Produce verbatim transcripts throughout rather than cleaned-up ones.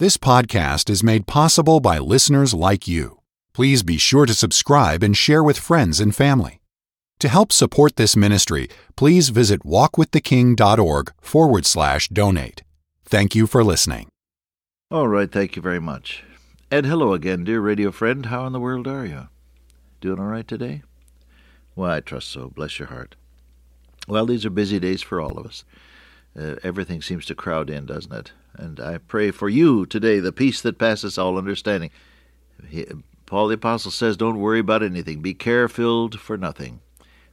This podcast is made possible by listeners like you. Please be sure to subscribe and share with friends and family. To help support this ministry, please visit walkwiththeking.org forward slash donate. Thank you for listening. All right, thank you very much. And hello again, dear radio friend. How in the world are you? Doing all right today? Well, I trust so. Bless your heart. Well, these are busy days for all of us. Uh, everything seems to crowd in, doesn't it? And I pray for you today, the peace that passes all understanding. He, Paul the Apostle says, don't worry about anything. Be careful for nothing.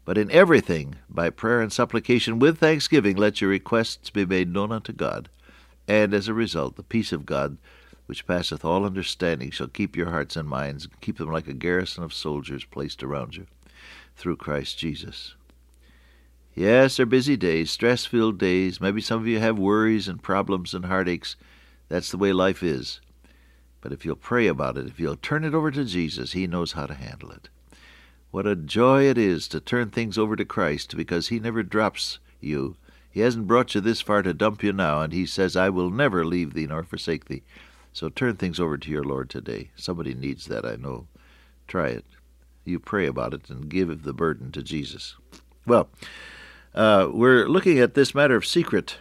But in everything, by prayer and supplication, with thanksgiving, let your requests be made known unto God. And as a result, the peace of God, which passeth all understanding, shall keep your hearts and minds, keep them like a garrison of soldiers placed around you, through Christ Jesus. Yes, they're busy days, stress-filled days. Maybe some of you have worries and problems and heartaches. That's the way life is. But if you'll pray about it, if you'll turn it over to Jesus, He knows how to handle it. What a joy it is to turn things over to Christ, because He never drops you. He hasn't brought you this far to dump you now, and He says, I will never leave thee nor forsake thee. So turn things over to your Lord today. Somebody needs that, I know. Try it. You pray about it and give the burden to Jesus. Well, Uh, we're looking at this matter of secret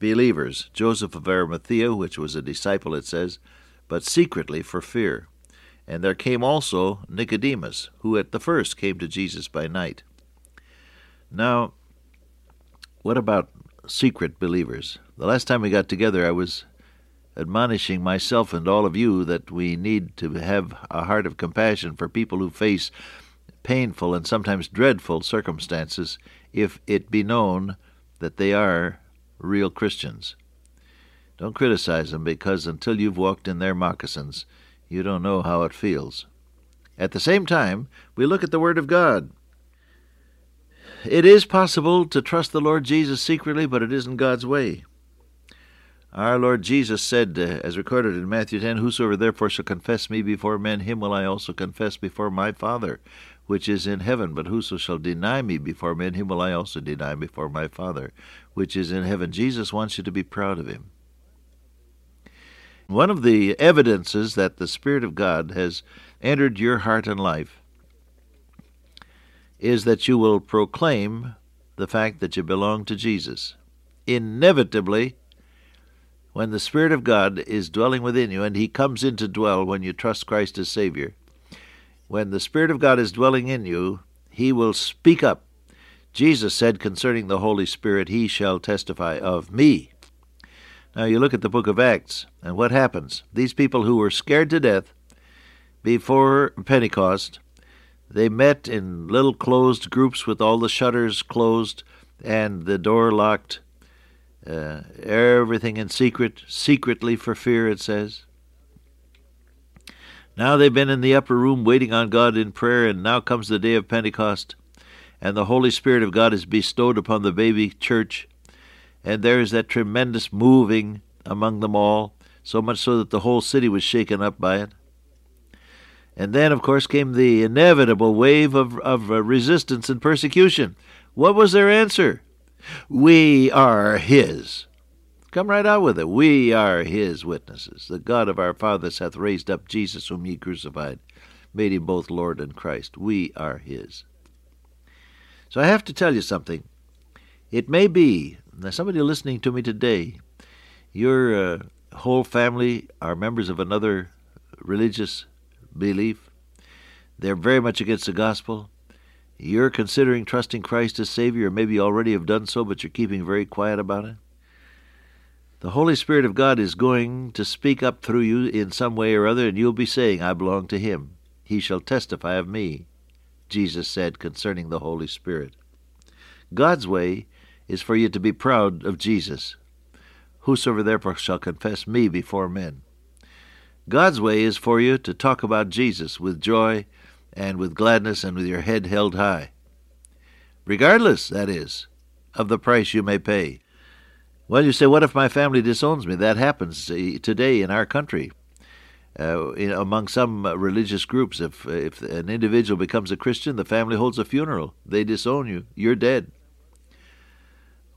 believers. Joseph of Arimathea, which was a disciple, it says, but secretly for fear. And there came also Nicodemus, who at the first came to Jesus by night. Now, what about secret believers? The last time we got together, I was admonishing myself and all of you that we need to have a heart of compassion for people who face painful and sometimes dreadful circumstances, if it be known that they are real Christians. Don't criticize them, because until you've walked in their moccasins, you don't know how it feels. At the same time, we look at the Word of God. It is possible to trust the Lord Jesus secretly, but it isn't God's way. Our Lord Jesus said, uh, as recorded in Matthew ten, Whosoever therefore shall confess me before men, him will I also confess before my Father, which is in heaven. But whoso shall deny me before men, him will I also deny before my Father, which is in heaven. Jesus wants you to be proud of Him. One of the evidences that the Spirit of God has entered your heart and life is that you will proclaim the fact that you belong to Jesus. Inevitably, when the Spirit of God is dwelling within you, and He comes in to dwell when you trust Christ as Savior, when the Spirit of God is dwelling in you, He will speak up. Jesus said concerning the Holy Spirit, He shall testify of me. Now you look at the book of Acts, and what happens? These people who were scared to death before Pentecost, they met in little closed groups with all the shutters closed and the door locked. Uh, everything in secret, secretly for fear, it says. Now they've been in the upper room waiting on God in prayer, and now comes the day of Pentecost, and the Holy Spirit of God is bestowed upon the baby church, and there is that tremendous moving among them all, so much so that the whole city was shaken up by it. And then, of course, came the inevitable wave of, of resistance and persecution. What was their answer? We are His. Come right out with it. We are His witnesses. The God of our fathers hath raised up Jesus, whom ye crucified, made Him both Lord and Christ. We are His. So I have to tell you something. It may be, now somebody listening to me today, your uh, whole family are members of another religious belief. They're very much against the gospel. You're considering trusting Christ as Savior, or maybe you already have done so, but you're keeping very quiet about it. The Holy Spirit of God is going to speak up through you in some way or other, and you'll be saying, I belong to Him. He shall testify of me, Jesus said concerning the Holy Spirit. God's way is for you to be proud of Jesus. Whosoever therefore shall confess me before men. God's way is for you to talk about Jesus with joy and with gladness and with your head held high. Regardless, that is, of the price you may pay. Well, you say, what if my family disowns me? That happens today in our country, uh, in, among some religious groups. If, if an individual becomes a Christian, the family holds a funeral. They disown you. You're dead.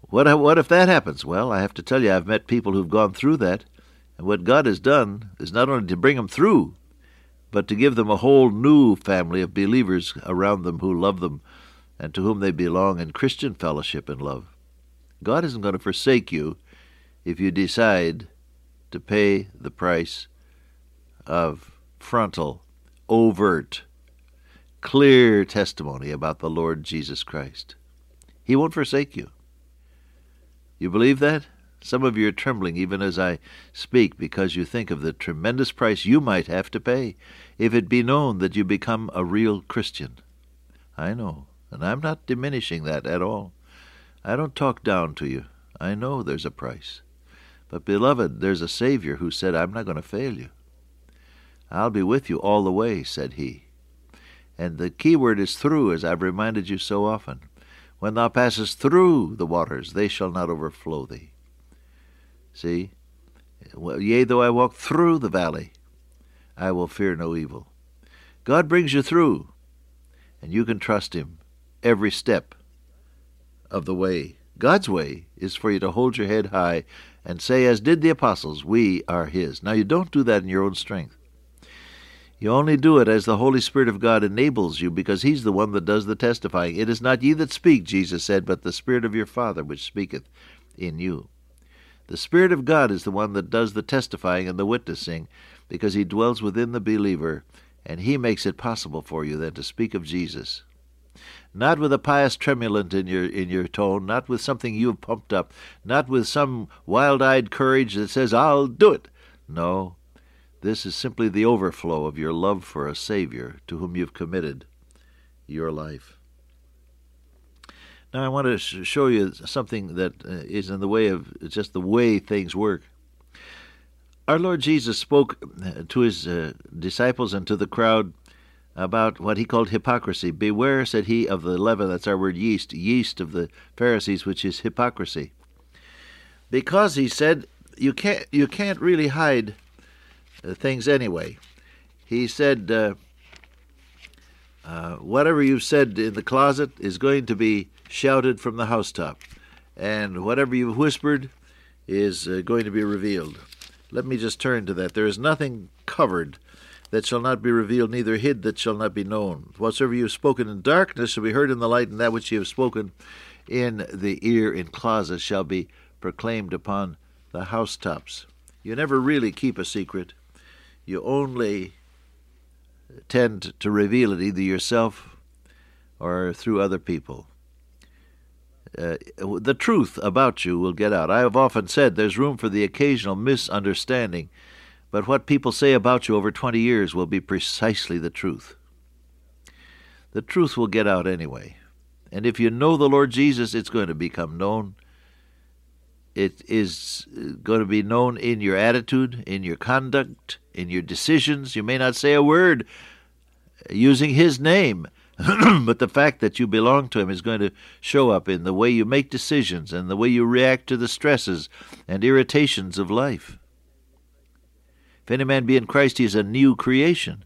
What, what if that happens? Well, I have to tell you, I've met people who've gone through that, And what God has done is not only to bring them through, but to give them a whole new family of believers around them who love them and to whom they belong in Christian fellowship and love. God isn't going to forsake you if you decide to pay the price of frontal, overt, clear testimony about the Lord Jesus Christ. He won't forsake you. You believe that? Some of you are trembling even as I speak because you think of the tremendous price you might have to pay if it be known that you become a real Christian. I know, and I'm not diminishing that at all. I don't talk down to you. I know there's a price. But, beloved, there's a Savior who said, I'm not going to fail you. I'll be with you all the way, said he. And the key word is through, as I've reminded you so often. When thou passest through the waters, they shall not overflow thee. See? Yea, though I walk through the valley, I will fear no evil. God brings you through, and you can trust him every step of the way. God's way is for you to hold your head high and say, as did the apostles, we are his. Now, you don't do that in your own strength. You only do it as the Holy Spirit of God enables you, because he's the one that does the testifying. It is not ye that speak, Jesus said, but the Spirit of your Father which speaketh in you. The Spirit of God is the one that does the testifying and the witnessing, because he dwells within the believer, and he makes it possible for you then to speak of Jesus. Not with a pious tremulant in your in your tone, not with something you've pumped up, not with some wild-eyed courage that says, I'll do it. No, this is simply the overflow of your love for a Savior to whom you've committed your life. Now, I want to show you something that is in the way of just the way things work. Our Lord Jesus spoke to his uh, disciples and to the crowd about what he called hypocrisy. Beware, said he, of the leaven, that's our word yeast, yeast of the Pharisees, which is hypocrisy. Because, he said, you can't, you can't really hide uh, things anyway. He said, uh, uh, whatever you've said in the closet is going to be shouted from the housetop, and whatever you've whispered is uh, going to be revealed. Let me just turn to that. There is nothing covered that shall not be revealed, neither hid that shall not be known. Whatsoever you have spoken in darkness shall be heard in the light, and that which you have spoken in the ear in closets shall be proclaimed upon the housetops. You never really keep a secret. You only tend to reveal it either yourself or through other people. Uh, the truth about you will get out. I have often said there's room for the occasional misunderstanding, but what people say about you over twenty years will be precisely the truth. The truth will get out anyway. And if you know the Lord Jesus, it's going to become known. It is going to be known in your attitude, in your conduct, in your decisions. You may not say a word using his name, but the fact that you belong to him is going to show up in the way you make decisions and the way you react to the stresses and irritations of life. If any man be in Christ, he is a new creation,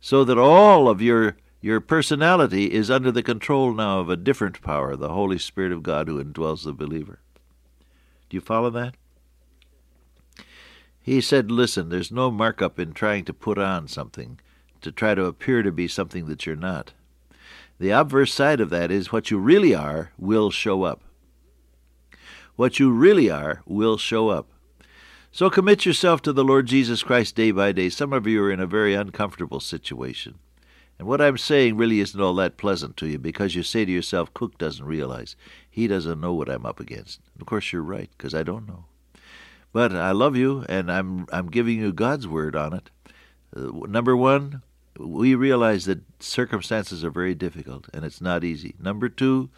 so that all of your, your personality is under the control now of a different power, the Holy Spirit of God who indwells the believer. Do you follow that? He said, listen, there's no markup in trying to put on something, to try to appear to be something that you're not. The obverse side of that is what you really are will show up. What you really are will show up. So commit yourself to the Lord Jesus Christ day by day. Some of you are in a very uncomfortable situation. And what I'm saying really isn't all that pleasant to you, because you say to yourself, Cook doesn't realize. He doesn't know what I'm up against. And of course, you're right, because I don't know. But I love you, and I'm, I'm giving you God's word on it. Uh, number one, we realize that circumstances are very difficult, and it's not easy. Number two,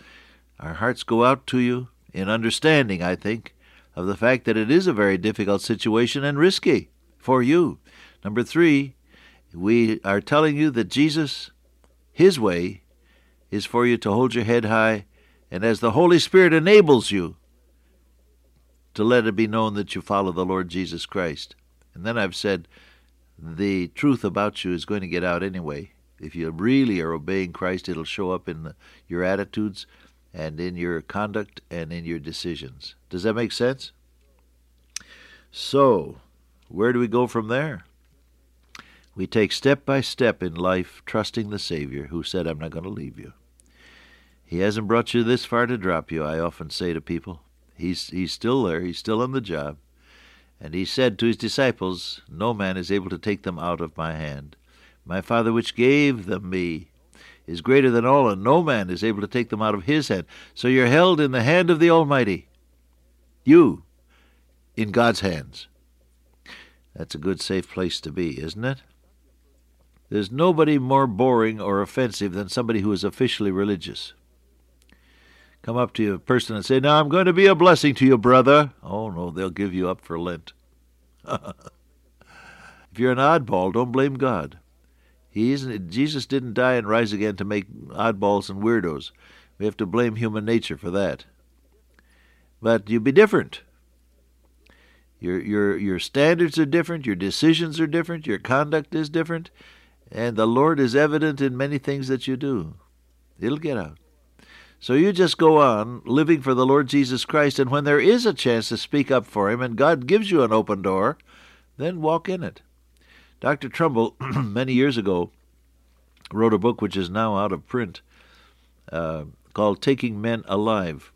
our hearts go out to you in understanding, I think, of the fact that it is a very difficult situation and risky for you. Number three, we are telling you that Jesus, his way, is for you to hold your head high, and as the Holy Spirit enables you, to let it be known that you follow the Lord Jesus Christ. And then I've said, the truth about you is going to get out anyway. If you really are obeying Christ, it'll show up in the, your attitudes, and in your conduct, and in your decisions. Does that make sense? So, Where do we go from there? We take step by step in life, trusting the Savior who said, I'm not going to leave you. He hasn't brought you this far to drop you, I often say to people. He's, he's still there. He's still on the job. And he said to his disciples, no man is able to take them out of my hand. My Father which gave them me is greater than all, and no man is able to take them out of his hand. So you're held in the hand of the Almighty. You, in God's hands. That's a good, safe place to be, isn't it? There's nobody more boring or offensive than somebody who is officially religious. Come up to a person and say, now I'm going to be a blessing to you, brother. Oh, no, they'll give you up for Lent. If you're an oddball, don't blame God. He isn't, Jesus didn't die and rise again to make oddballs and weirdos. We have to blame human nature for that. But you'd be different. Your, your, your standards are different, your decisions are different, your conduct is different, and the Lord is evident in many things that you do. It'll get out. So you just go on living for the Lord Jesus Christ, and when there is a chance to speak up for him and God gives you an open door, then walk in it. Doctor Trumbull, many years ago, wrote a book which is now out of print uh, called Taking Men Alive.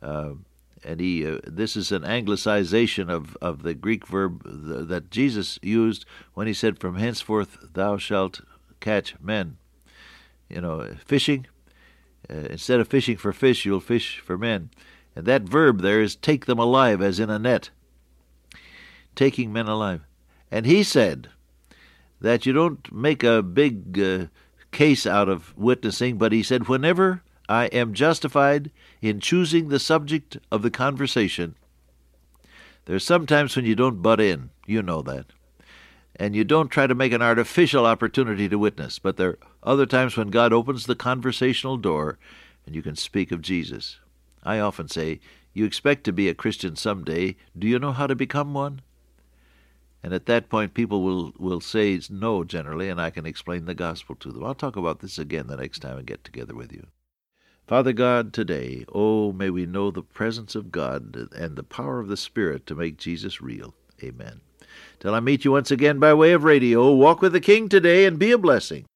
Uh, and he, uh, this is an anglicization of, of the Greek verb th- that Jesus used when he said, from henceforth thou shalt catch men. You know, fishing. Uh, instead of fishing for fish, you'll fish for men. And that verb there is take them alive, as in a net. Taking men alive. And he said that you don't make a big uh, case out of witnessing, but he said, whenever I am justified in choosing the subject of the conversation, there's sometimes when you don't butt in. You know that. And you don't try to make an artificial opportunity to witness, but there are other times when God opens the conversational door and you can speak of Jesus. I often say, you expect to be a Christian someday. Do you know how to become one? And at that point, people will, will say no generally, and I can explain the gospel to them. I'll talk about this again the next time I get together with you. Father God, today, oh, may we know the presence of God and the power of the Spirit to make Jesus real. Amen. Till I meet you once again by way of radio, walk with the King today and be a blessing.